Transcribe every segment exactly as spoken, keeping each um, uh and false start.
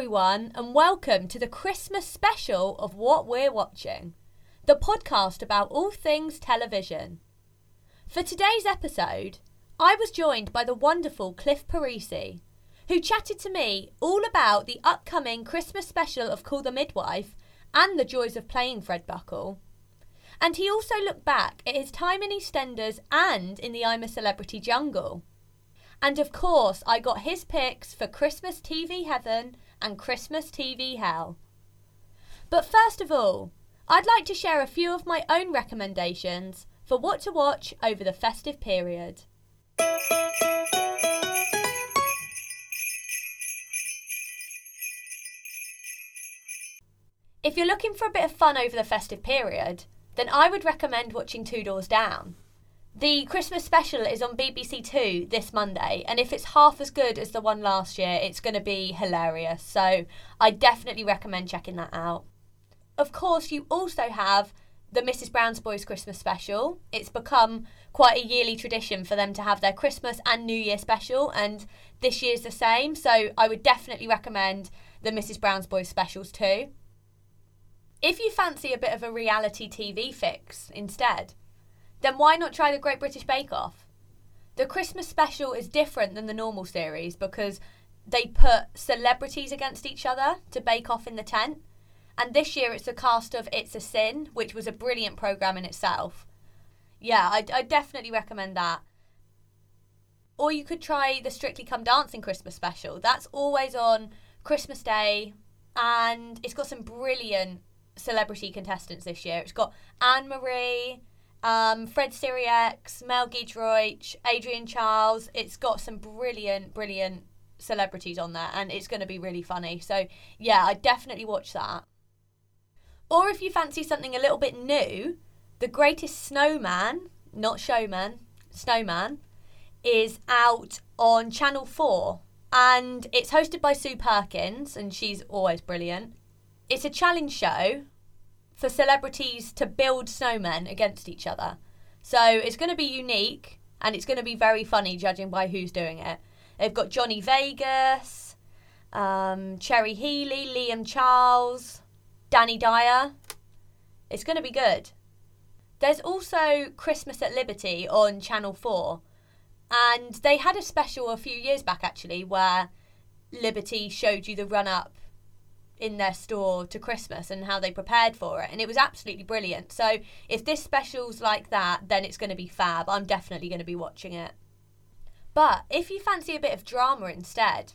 everyone, and welcome to the Christmas special of What We're Watching, the podcast about all things television. For today's episode, I was joined by the wonderful Cliff Parisi, who chatted to me all about the upcoming Christmas special of Call the Midwife and the joys of playing Fred Buckle. And he also looked back at his time in EastEnders and in the I'm a Celebrity jungle. And of course, I got his picks for Christmas T V Heaven and Christmas T V Hell. But first of all, I'd like to share a few of my own recommendations for what to watch over the festive period. If you're looking for a bit of fun over the festive period, then I would recommend watching Two Doors Down. The Christmas special is on B B C Two this Monday, and if it's half as good as the one last year, it's going to be hilarious, so I definitely recommend checking that out. Of course, you also have the Missus Brown's Boys Christmas special. It's become quite a yearly tradition for them to have their Christmas and New Year special, and this year's the same, so I would definitely recommend the Missus Brown's Boys specials too. If you fancy a bit of a reality T V fix instead, then why not try the Great British Bake Off? The Christmas special is different than the normal series because they put celebrities against each other to bake off in the tent. And this year it's the cast of It's a Sin, which was a brilliant programme in itself. Yeah, I, I definitely recommend that. Or you could try the Strictly Come Dancing Christmas special. That's always on Christmas Day, and it's got some brilliant celebrity contestants this year. It's got Anne Marie, Um, Fred Sirieix, Mel Giedroych, Adrian Charles. It's got some brilliant, brilliant celebrities on there, and it's going to be really funny. So, yeah, I definitely watch that. Or if you fancy something a little bit new, The Greatest Snowman, not Showman, Snowman, is out on Channel four, and it's hosted by Sue Perkins, and she's always brilliant. It's a challenge show for celebrities to build snowmen against each other. So it's going to be unique, and it's going to be very funny judging by who's doing it. They've got Johnny Vegas, um, Cherry Healy, Liam Charles, Danny Dyer. It's going to be good. There's also Christmas at Liberty on Channel four, and they had a special a few years back actually where Liberty showed you the run-up in their store to Christmas and how they prepared for it, and it was absolutely brilliant. So if this special's like that, then it's going to be fab. I'm definitely going to be watching it. But if you fancy a bit of drama instead,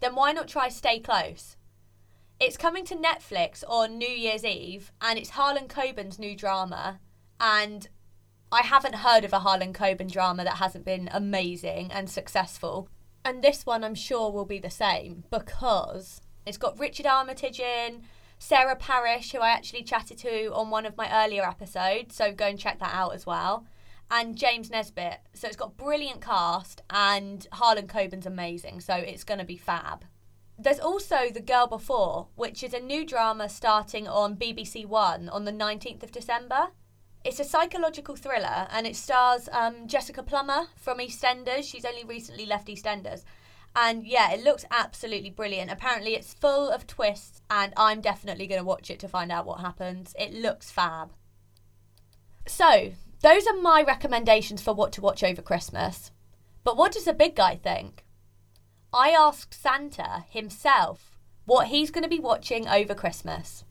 then why not try Stay Close? It's coming to Netflix on New Year's Eve, and it's Harlan Coben's new drama, and I haven't heard of a Harlan Coben drama that hasn't been amazing and successful, and this one I'm sure will be the same because it's got Richard Armitage in, Sarah Parish, who I actually chatted to on one of my earlier episodes, so go and check that out as well, and James Nesbitt. So it's got brilliant cast, and Harlan Coben's amazing, so it's going to be fab. There's also The Girl Before, which is a new drama starting on B B C One on the nineteenth of December. It's a psychological thriller, and it stars um, Jessica Plummer from EastEnders. She's only recently left EastEnders. And yeah, it looks absolutely brilliant. Apparently it's full of twists, and I'm definitely going to watch it to find out what happens. It looks fab. So, those are my recommendations for what to watch over Christmas. But what does the big guy think? I asked Santa himself what he's going to be watching over Christmas.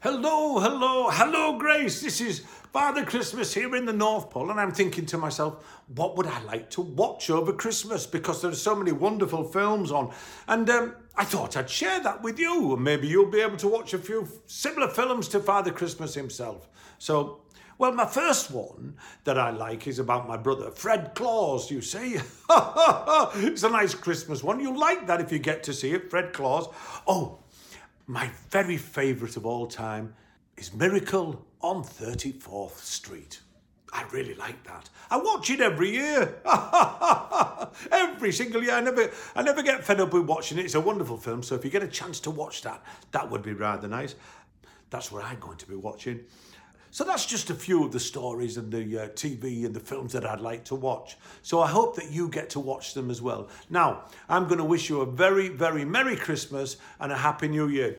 Hello, hello, hello, Grace. This is Father Christmas here in the North Pole, and I'm thinking to myself, what would I like to watch over Christmas? Because there are so many wonderful films on, and um, I thought I'd share that with you, and maybe you'll be able to watch a few similar films to Father Christmas himself. So, well, my first one that I like is about my brother, Fred Claus, you see. It's a nice Christmas one. You'll like that if you get to see it, Fred Claus. Oh, my very favourite of all time is Miracle on thirty-fourth Street. I really like that. I watch it every year. Every single year. I never I never get fed up with watching it. It's a wonderful film, so if you get a chance to watch that, that would be rather nice. That's what I'm going to be watching. So that's just a few of the stories and the uh, T V and the films that I'd like to watch. So I hope that you get to watch them as well. Now, I'm going to wish you a very, very Merry Christmas and a Happy New Year.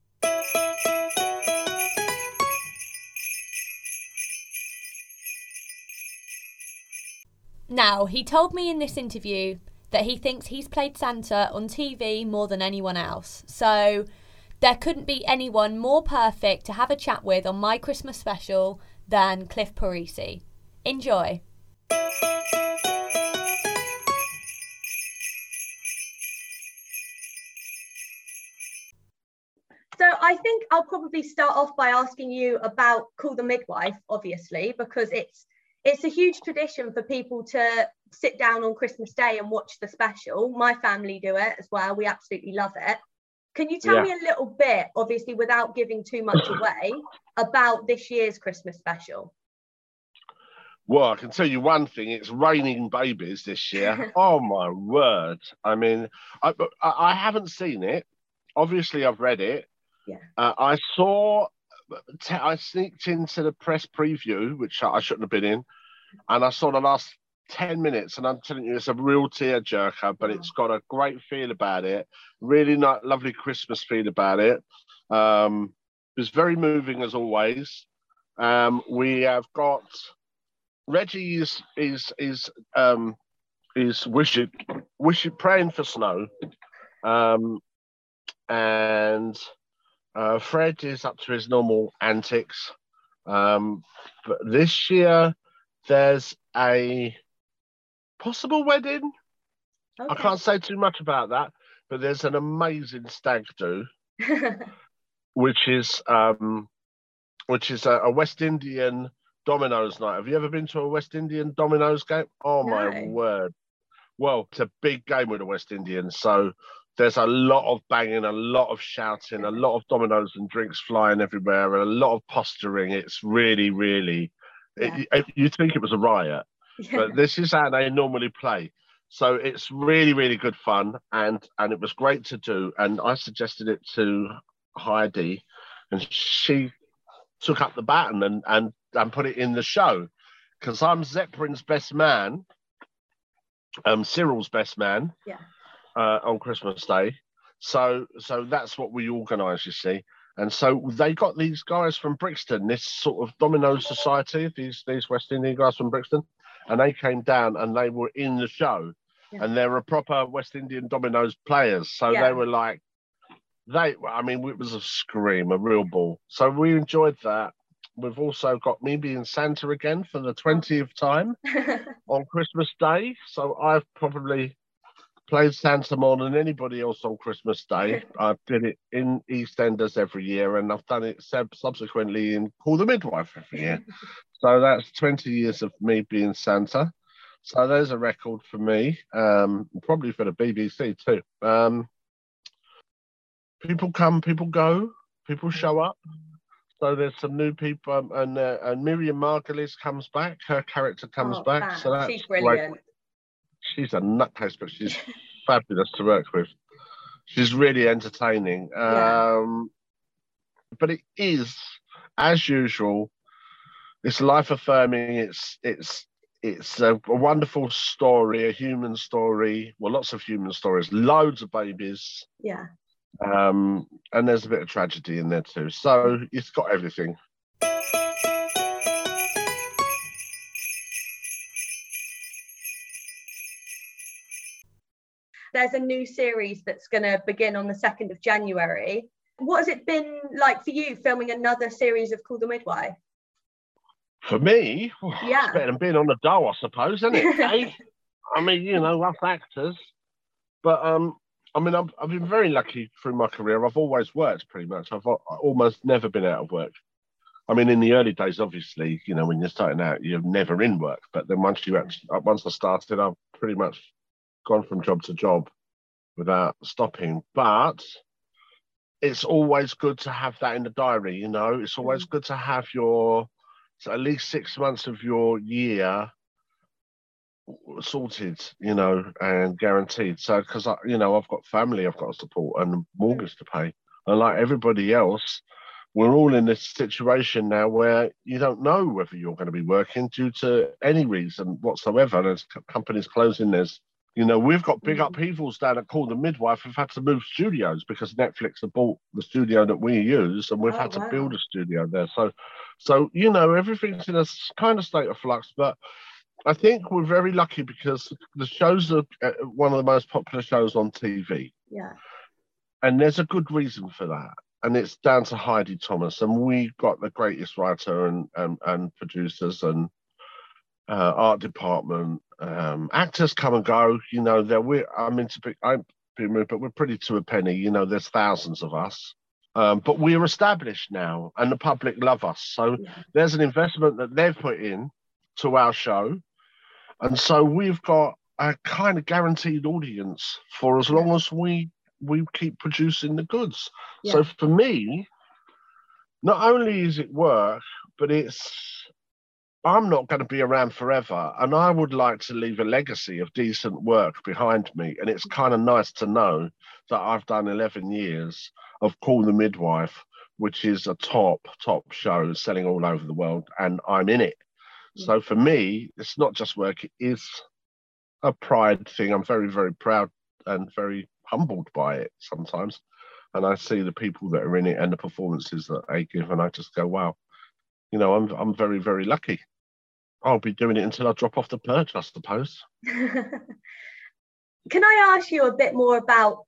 Now, he told me in this interview that he thinks he's played Santa on T V more than anyone else. So there couldn't be anyone more perfect to have a chat with on my Christmas special than Cliff Parisi. Enjoy. So I think I'll probably start off by asking you about Call the Midwife, obviously, because it's It's a huge tradition for people to sit down on Christmas Day and watch the special. My family do it as well. We absolutely love it. Can you tell yeah. me a little bit, obviously, without giving too much away, about this year's Christmas special? Well, I can tell you one thing. It's raining babies this year. Oh, my word. I mean, I, I haven't seen it. Obviously, I've read it. Yeah. Uh, I saw... I sneaked into the press preview, which I shouldn't have been in, and I saw the last ten minutes, and I'm telling you, it's a real tearjerker, but it's got a great feel about it, really nice, lovely Christmas feel about it. Um, it was very moving, as always. Um, we have got Reggie's is is um is wishing wishing praying for snow, um, and. Uh, Fred is up to his normal antics. Um, but this year, there's a possible wedding. Okay. I can't say too much about that, but there's an amazing stag do, which is um, which is a, a West Indian Domino's night. Have you ever been to a West Indian Domino's game? Oh, no. My word. Well, it's a big game with the West Indians, so... There's a lot of banging, a lot of shouting, a lot of dominoes and drinks flying everywhere, and a lot of posturing. It's really, really... Yeah. It, it, you'd think it was a riot, yeah. but this is how they normally play. So it's really, really good fun, and, and it was great to do. And I suggested it to Heidi, and she took up the baton and, and, and put it in the show. Because I'm Zeppelin's best man, um, Cyril's best man. Yeah. Uh, on Christmas Day. So so that's what we organise, you see. And so they got these guys from Brixton, this sort of domino society, these these West Indian guys from Brixton, and they came down and they were in the show. Yeah. And they were proper West Indian dominoes players. So yeah. they were like, they. I mean, it was a scream, a real ball. So we enjoyed that. We've also got me being Santa again for the twentieth time on Christmas Day. So I've probably... played Santa more than anybody else on Christmas Day. I did it in EastEnders every year, and I've done it sub- subsequently in Call the Midwife every year. So that's twenty years of me being Santa. So there's a record for me, um, probably for the B B C too. Um, people come, people go, people show up. So there's some new people, um, and uh, and Miriam Margolyes comes back. Her character comes oh, back. That. So that's She's brilliant. Great. She's a nutcase, but she's fabulous to work with. She's really entertaining. Yeah. Um, but it is, as usual, it's life-affirming. It's it's it's a, a wonderful story, a human story. Well, lots of human stories, loads of babies. Yeah. Um, and there's a bit of tragedy in there too. So it's got everything. There's a new series that's going to begin on the second of January. What has it been like for you filming another series of Call the Midwife? For me? Well, yeah. It's better than being on the dole, I suppose, isn't it? eh? I mean, you know, us actors. But, um, I mean, I've, I've been very lucky through my career. I've always worked, pretty much. I've almost never been out of work. I mean, in the early days, obviously, you know, when you're starting out, you're never in work. But then once you actually, once I started, I've pretty much... gone from job to job without stopping, but it's always good to have that in the diary, you know. It's always good to have your at least six months of your year sorted, you know, and guaranteed. So because I, you know, I've got family I've got to support and a mortgage to pay, and like everybody else, we're all in this situation now where you don't know whether you're going to be working due to any reason whatsoever. There's companies closing. There's, you know, we've got big upheavals down at Call the Midwife. We've had to move studios because Netflix have bought the studio that we use, and we've oh, had to wow. build a studio there. So, so you know, everything's in a kind of state of flux, but I think we're very lucky because the shows are one of the most popular shows on T V. Yeah. And there's a good reason for that. And it's down to Heidi Thomas. And we've got the greatest writer and, and, and producers and uh, art department. Um, actors come and go. You know, they're, we're, I'm into big, I'm being rude, but we're pretty to a penny. You know, there's thousands of us. Um, but we're established now and the public love us. So yeah. there's an investment that they've put in to our show. And so we've got a kind of guaranteed audience for as long as we we keep producing the goods. Yeah. So for me, not only is it work, but it's, I'm not going to be around forever. And I would like to leave a legacy of decent work behind me. And it's kind of nice to know that I've done eleven years of Call the Midwife, which is a top, top show selling all over the world. And I'm in it. So for me, it's not just work, it is a pride thing. I'm very, very proud and very humbled by it sometimes. And I see the people that are in it and the performances that they give, and I just go, wow, you know, I'm I'm very, very lucky. I'll be doing it until I drop off the perch, I suppose. Can I ask you a bit more about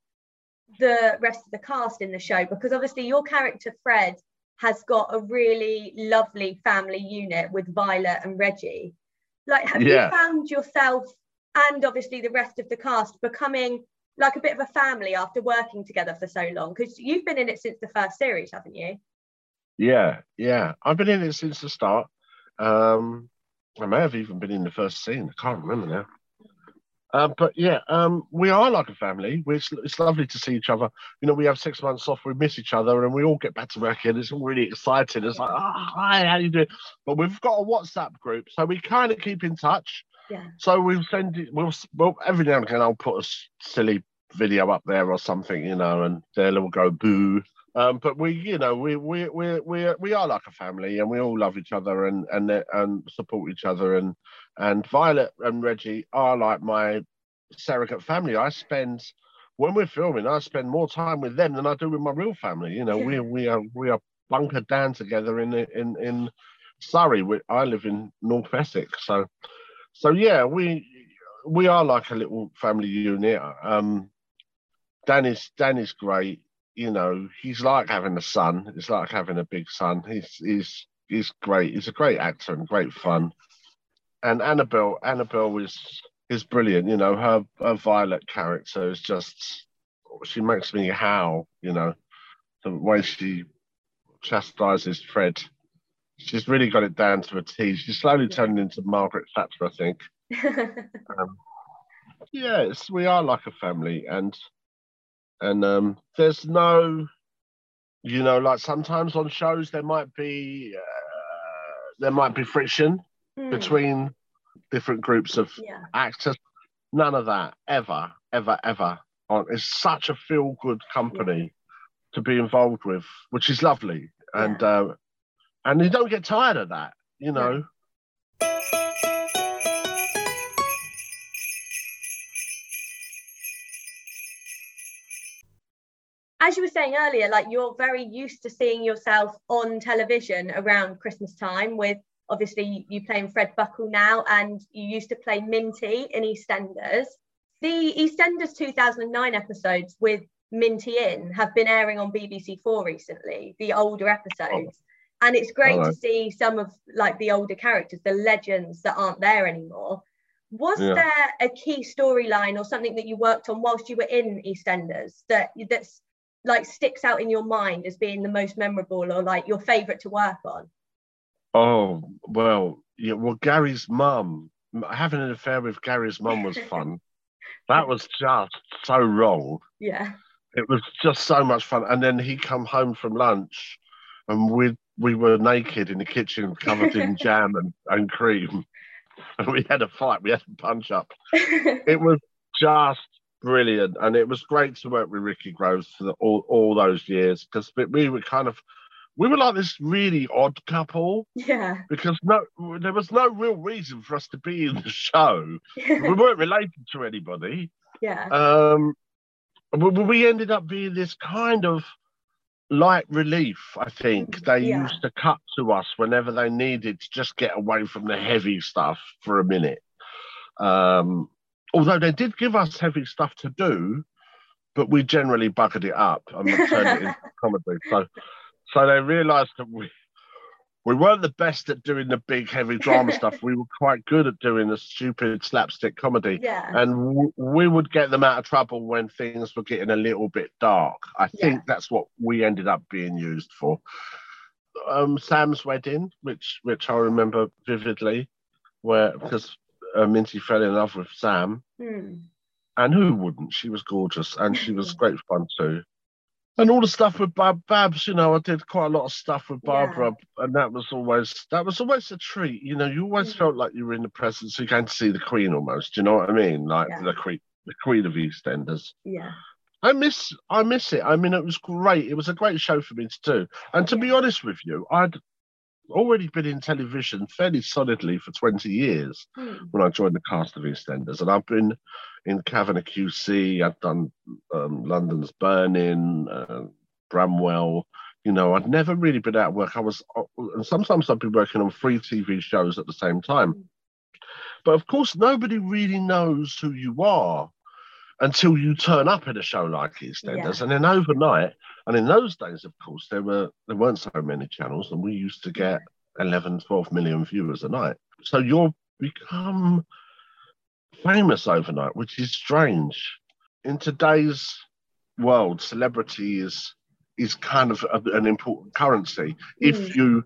the rest of the cast in the show? Because obviously your character, Fred, has got a really lovely family unit with Violet and Reggie. Like, have yeah. you found yourself, and obviously the rest of the cast, becoming like a bit of a family after working together for so long? Because you've been in it since the first series, haven't you? Yeah, yeah. I've been in it since the start. Um, I may have even been in the first scene. I can't remember now. Uh, but yeah, um, we are like a family. We're, it's, it's lovely to see each other. You know, we have six months off, we miss each other, and we all get back to work and it's all really exciting. It's like, oh, hi, how you doing? But we've got a WhatsApp group, so we kind of keep in touch. Yeah. So we'll send it, we'll, well, every now and again, I'll put a silly video up there or something, you know, and they'll all go boo. Um, but we, you know, we we we we we are like a family, and we all love each other and and and support each other. And and Violet and Reggie are like my surrogate family. I spend when we're filming, I spend more time with them than I do with my real family. You know, we we are we are bunkered down together in in in Surrey. We, I live in North Essex, so so yeah, we we are like a little family unit. Um, Dan is Dan is great. You know, he's like having a son. It's like having a big son. He's he's he's great. He's a great actor and great fun. And Annabelle, Annabelle is is brilliant. You know, her her Violet character is just, she makes me howl. You know, the way she chastises Fred, she's really got it down to a T. She's slowly turning into Margaret Thatcher, I think. um, yes, we are like a family, and. And um, there's no, you know, like sometimes on shows there might be uh, there might be friction mm. between different groups of yeah. actors. None of that ever, ever, ever. It's such a feel-good company yeah. to be involved with, which is lovely, yeah. and uh, and you don't get tired of that, you know. Yeah. As you were saying earlier, like you're very used to seeing yourself on television around Christmas time with, obviously, you playing Fred Buckle now, and you used to play Minty in EastEnders. The EastEnders two thousand nine episodes with Minty in have been airing on B B C four recently, the older episodes. And it's great Hello. to see some of like the older characters, the legends that aren't there anymore. Was yeah. there a key storyline or something that you worked on whilst you were in EastEnders that that's like sticks out in your mind as being the most memorable, or like your favorite to work on? Oh, well, yeah, well, Gary's mum, having an affair with Gary's mum was fun. That was just so wrong. Yeah. It was just so much fun. And then he come home from lunch and we we were naked in the kitchen covered in jam and, and cream. And we had a fight, we had a punch up. It was just brilliant, and it was great to work with Ricky Groves for the, all, all those years, because we were kind of we were like this really odd couple. Yeah. Because no, there was no real reason for us to be in the show. Yeah. We weren't related to anybody. Yeah. Um, we ended up being this kind of light relief, I think. They yeah. used to cut to us whenever they needed to just get away from the heavy stuff for a minute. Um, although they did give us heavy stuff to do, but we generally buggered it up and turned it into comedy. So, so they realised that we we weren't the best at doing the big, heavy drama stuff. We were quite good at doing the stupid slapstick comedy. Yeah. And w we would get them out of trouble when things were getting a little bit dark. I think yeah. that's what we ended up being used for. Um, Sam's Wedding, which which I remember vividly, where because uh, Minty fell in love with Sam. Mm. And who wouldn't? She was gorgeous, and she was great fun too. And all the stuff with Bab Babs, you know, I did quite a lot of stuff with Barbara, yeah. and that was always that was always a treat. You know, you always mm-hmm. felt like you were in the presence. So you came to see the Queen almost. You know what I mean? Like yeah. the Queen, the Queen of EastEnders. Yeah, I miss, I miss it. I mean, it was great. It was a great show for me to do. And to yeah. be honest with you, I'd already been in television fairly solidly for twenty years mm. when I joined the cast of EastEnders, and I've been in Cavanagh Q C, I've done um, London's Burning, uh, Bramwell. You know, I'd never really been out of work. I was, uh, and sometimes I'd be working on three T V shows at the same time. Mm. But of course, nobody really knows who you are until you turn up in a show like EastEnders. Yeah. And then overnight, and in those days, of course, there, were, there weren't so many channels, and we used to get eleven, twelve million viewers a night. So you'll become famous overnight, which is strange. In today's world, celebrity is, is kind of a, an important currency. Mm. If you,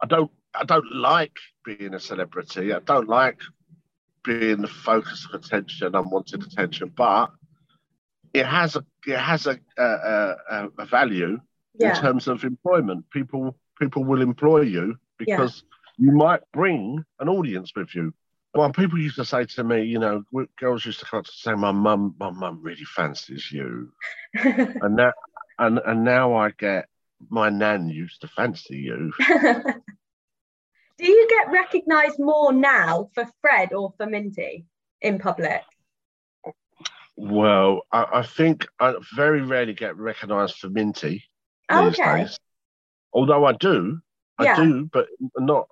I don't, I don't like being a celebrity. I don't like being the focus of attention, unwanted attention, but it has a it has a a, a, a value yeah. in terms of employment. People people will employ you because yeah. you might bring an audience with you. Well, people used to say to me, you know, girls used to come up to say, "My mum, my mum really fancies you," and now and and now I get my nan used to fancy you. Do you get recognised more now for Fred or for Minty in public? Well, I, I think I very rarely get recognised for Minty oh, these okay. days. Although I do, yeah. I do, but not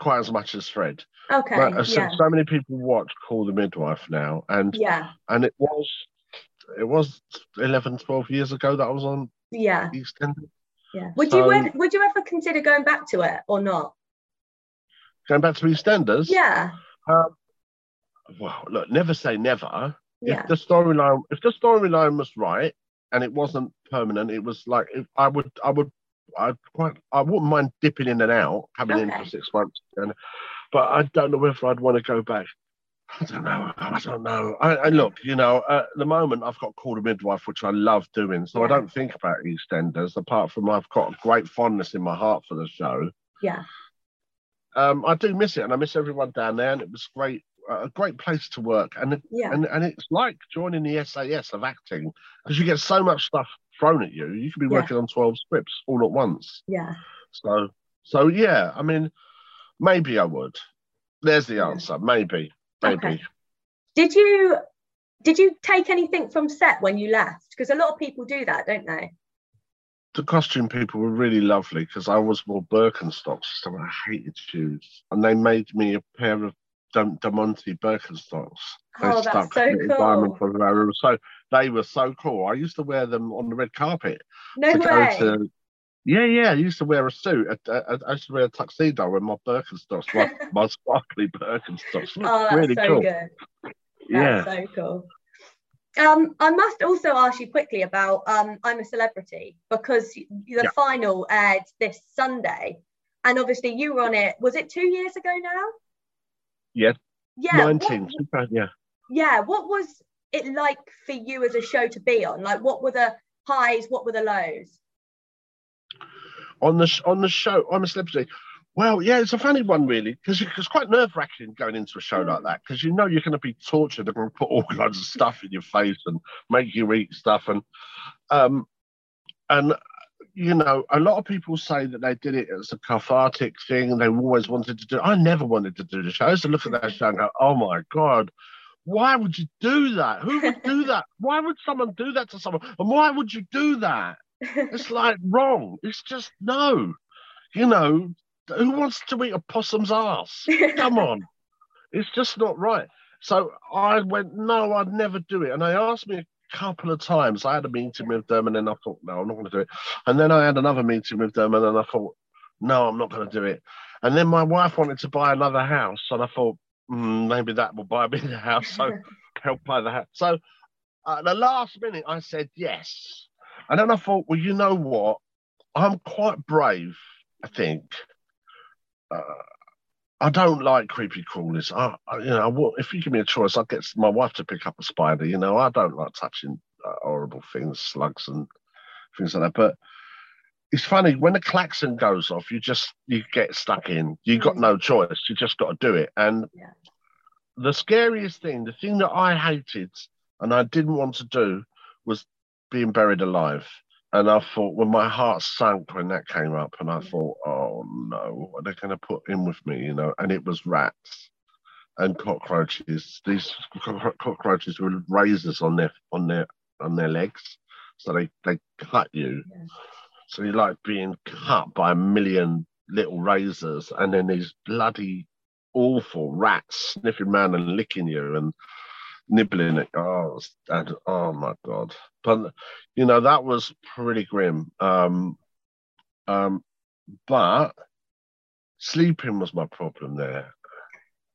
quite as much as Fred. Okay. But so, yeah. so many people watch Call the Midwife now, and yeah, and it was it was eleven, twelve years ago that I was on yeah EastEnders. Yeah. Would so, you would you ever consider going back to it or not? Going back to EastEnders? Yeah. Um, well, look, never say never. Yeah. If the storyline, if the storyline was right and it wasn't permanent, it was like if I would, I would, I quite, I wouldn't mind dipping in and out, having okay. in for six months. And, but I don't know whether I'd want to go back. I don't know. I don't know. I, I look, you know, at the moment I've got Call the Midwife, which I love doing, so yeah. I don't think about EastEnders apart from I've got a great fondness in my heart for the show. Yeah. Um, I do miss it, and I miss everyone down there, and it was great, uh, a great place to work. And, yeah. and and it's like joining the S A S of acting, because you get so much stuff thrown at you. You could be yeah. working on twelve scripts all at once. Yeah. So, so yeah, I mean, maybe I would. There's the answer, maybe, maybe. Okay. Did you, did you take anything from set when you left? Because a lot of people do that, don't they? The costume people were really lovely because I always wore Birkenstocks, so I hated shoes, and they made me a pair of Damonte Birkenstocks. They oh, that's so cool! So they were so cool. I used to wear them on the red carpet. No to way! Go to, yeah, yeah. I used to wear a suit. I, I, I used to wear a tuxedo with my Birkenstocks, my, my sparkly Birkenstocks. Oh, that's really so cool. good. That's yeah, so cool. Um, I must also ask you quickly about um, I'm a Celebrity, because the yeah. final aired this Sunday, and obviously you were on it. Was it two years ago now? Yeah. Yeah. nineteen. What, yeah. Yeah. What was it like for you as a show to be on? Like, what were the highs? What were the lows? On the on the show, I'm a Celebrity. Well, yeah, it's a funny one, really, because it's quite nerve-wracking going into a show like that, because you know you're going to be tortured. They're going to put all kinds of stuff in your face and make you eat stuff. And, um, and you know, a lot of people say that they did it as a cathartic thing and they always wanted to do it. I never wanted to do the show. I used to look at that show and go, oh my God, why would you do that? Who would do that? Why would someone do that to someone? And why would you do that? It's like wrong. It's just no. You know, who wants to eat a possum's ass? Come on. It's just not right. So I went, no, I'd never do it. And they asked me a couple of times. I had a meeting with them and then I thought, no, I'm not going to do it. And then I had another meeting with them and then I thought, no, I'm not going to do it. And then my wife wanted to buy another house. And I thought, mm, maybe that will buy me the house. So help buy the house. So at the last minute, I said yes. And then I thought, well, you know what? I'm quite brave, I think. Uh, I don't like creepy crawlies. I, I, you know, if you give me a choice, I'd get my wife to pick up a spider. You know, I don't like touching uh, horrible things, slugs and things like that. But it's funny, when the klaxon goes off, you just, you get stuck in. You got no choice. You just got to do it. And yeah. The scariest thing, the thing that I hated and I didn't want to do was being buried alive. And I thought, well, my heart sank when that came up. And I thought, oh, no, what are they going to put in with me, you know? And it was rats and cockroaches. These cockroaches were razors on their on their, on their legs. So they, they cut you. Yeah. So you're like being cut by a million little razors. And then these bloody awful rats sniffing around and licking you and nibbling it. Oh, and, oh my God. But, you know, that was pretty grim. Um, um, but sleeping was my problem there.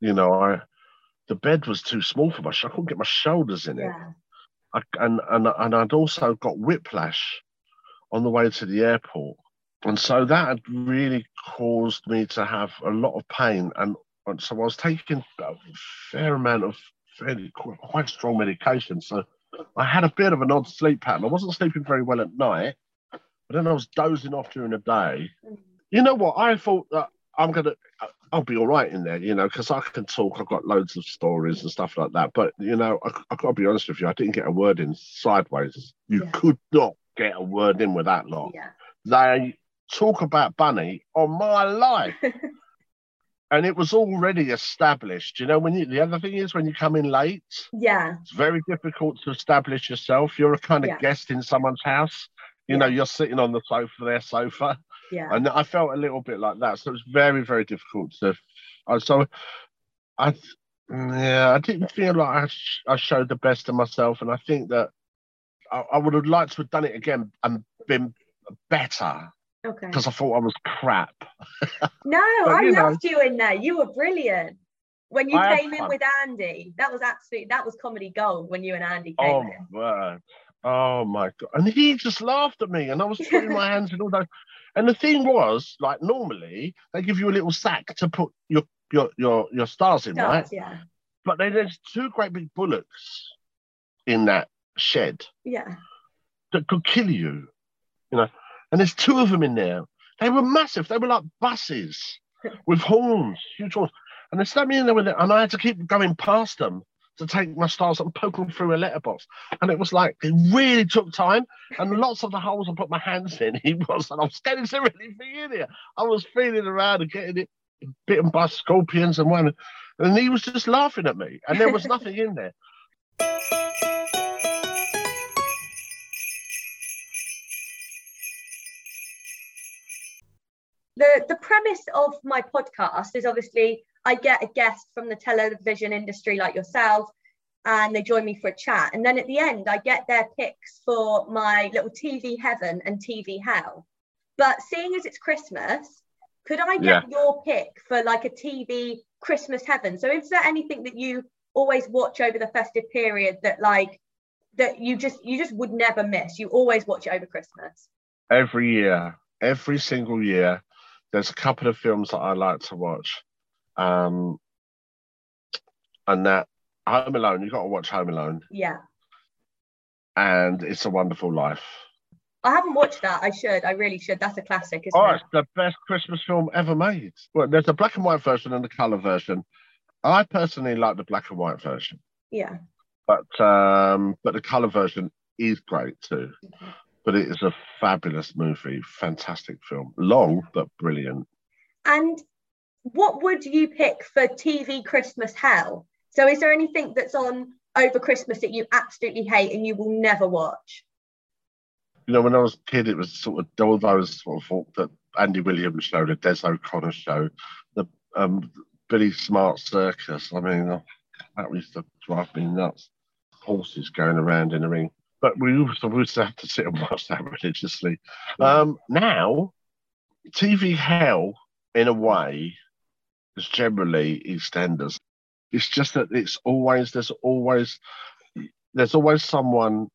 You know, I the bed was too small for my sh- I couldn't get my shoulders in it. Yeah. I, and, and, and I'd also got whiplash on the way to the airport. And so that had really caused me to have a lot of pain. And, and so I was taking a fair amount of fairly quite strong medication, so I had a bit of an odd sleep pattern. I wasn't sleeping very well at night, but then I was dozing off during the day. You know what? I thought that I'm gonna, I'll be all right in there, you know, because I can talk. I've got loads of stories and stuff like that. But you know, I, I've got to be honest with you. I didn't get a word in sideways. You yeah. could not get a word in with that lot. Yeah. They talk about Bunny on my life. And it was already established. You know, when you, the other thing is when you come in late, yeah, it's very difficult to establish yourself. You're a kind of yeah. guest in someone's house. You yeah. know, you're sitting on the sofa, their sofa. Yeah. And I felt a little bit like that. So it was very, very difficult to. Uh, so I, yeah, I didn't feel like I, sh- I showed the best of myself. And I think that I, I would have liked to have done it again and been better. Okay. Because I thought I was crap. No, but, I loved know. you in there. You were brilliant. When you I came in with Andy, that was absolutely, that was comedy gold when you and Andy came oh, in. Word. Oh, my God. And he just laughed at me and I was putting my hands in all those. And the thing was, like, normally, they give you a little sack to put your your your, your stars in, stars, right? Yeah. But then there's two great big bullocks in that shed. Yeah. That could kill you, you know. And there's two of them in there. They were massive. They were like buses with horns, huge horns. And they stabbed me in there with it. And I had to keep going past them to take my stars and poke them through a letterbox. And it was like, it really took time. And lots of the holes I put my hands in, he was, and I was getting to really be in here. I was feeling around and getting it bitten by scorpions and whatnot. And he was just laughing at me. And there was nothing in there. The the premise of my podcast is obviously I get a guest from the television industry like yourself and they join me for a chat. And then at the end, I get their picks for my little T V Heaven and T V Hell. But seeing as it's Christmas, could I get yeah. your pick for like a T V Christmas Heaven? So is there anything that you always watch over the festive period that like that you just you just would never miss? You always watch it over Christmas. Every year, every single year. There's a couple of films that I like to watch. Um, and that Home Alone, you've got to watch Home Alone. Yeah. And It's a Wonderful Life. I haven't watched that. I should. I really should. That's a classic, isn't oh, it? Oh, it's the best Christmas film ever made. Well, there's a black and white version and a colour version. I personally like the black and white version. Yeah. But um, but the colour version is great too. Mm-hmm. But it is a fabulous movie, fantastic film. Long, but brilliant. And what would you pick for T V Christmas hell? So is there anything that's on over Christmas that you absolutely hate and you will never watch? You know, when I was a kid, it was sort of, although I was sort of thought that Andy Williams show, the Des O'Connor show, the um, Billy Smart Circus. I mean, that used to drive me nuts. Horses going around in a ring. But we also we used to have to sit and watch that religiously. Um, now, T V hell, in a way, is generally EastEnders. It's just that it's always, there's always, there's always someone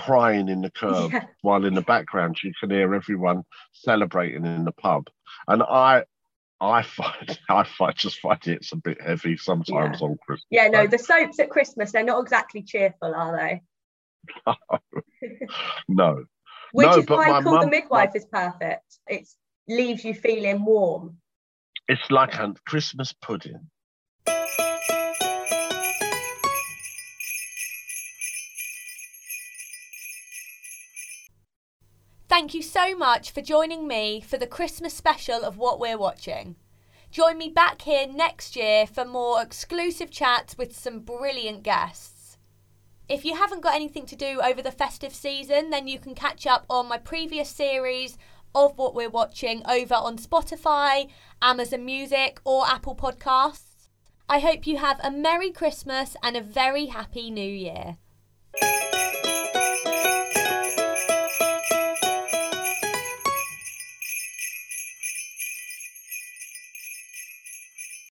crying in the curb, yeah, while in the background you can hear everyone celebrating in the pub. And I I find I find just find it's a bit heavy sometimes, yeah, on Christmas. Yeah, no, the soaps at Christmas, they're not exactly cheerful, are they? No. No. Which no, is but why Call the Midwife my... is perfect. It leaves you feeling warm. It's like a Christmas pudding. Thank you so much for joining me for the Christmas special of What We're Watching. Join me back here next year for more exclusive chats with some brilliant guests. If you haven't got anything to do over the festive season, then you can catch up on my previous series of What We're Watching over on Spotify, Amazon Music or Apple Podcasts. I hope you have a Merry Christmas and a very Happy New Year.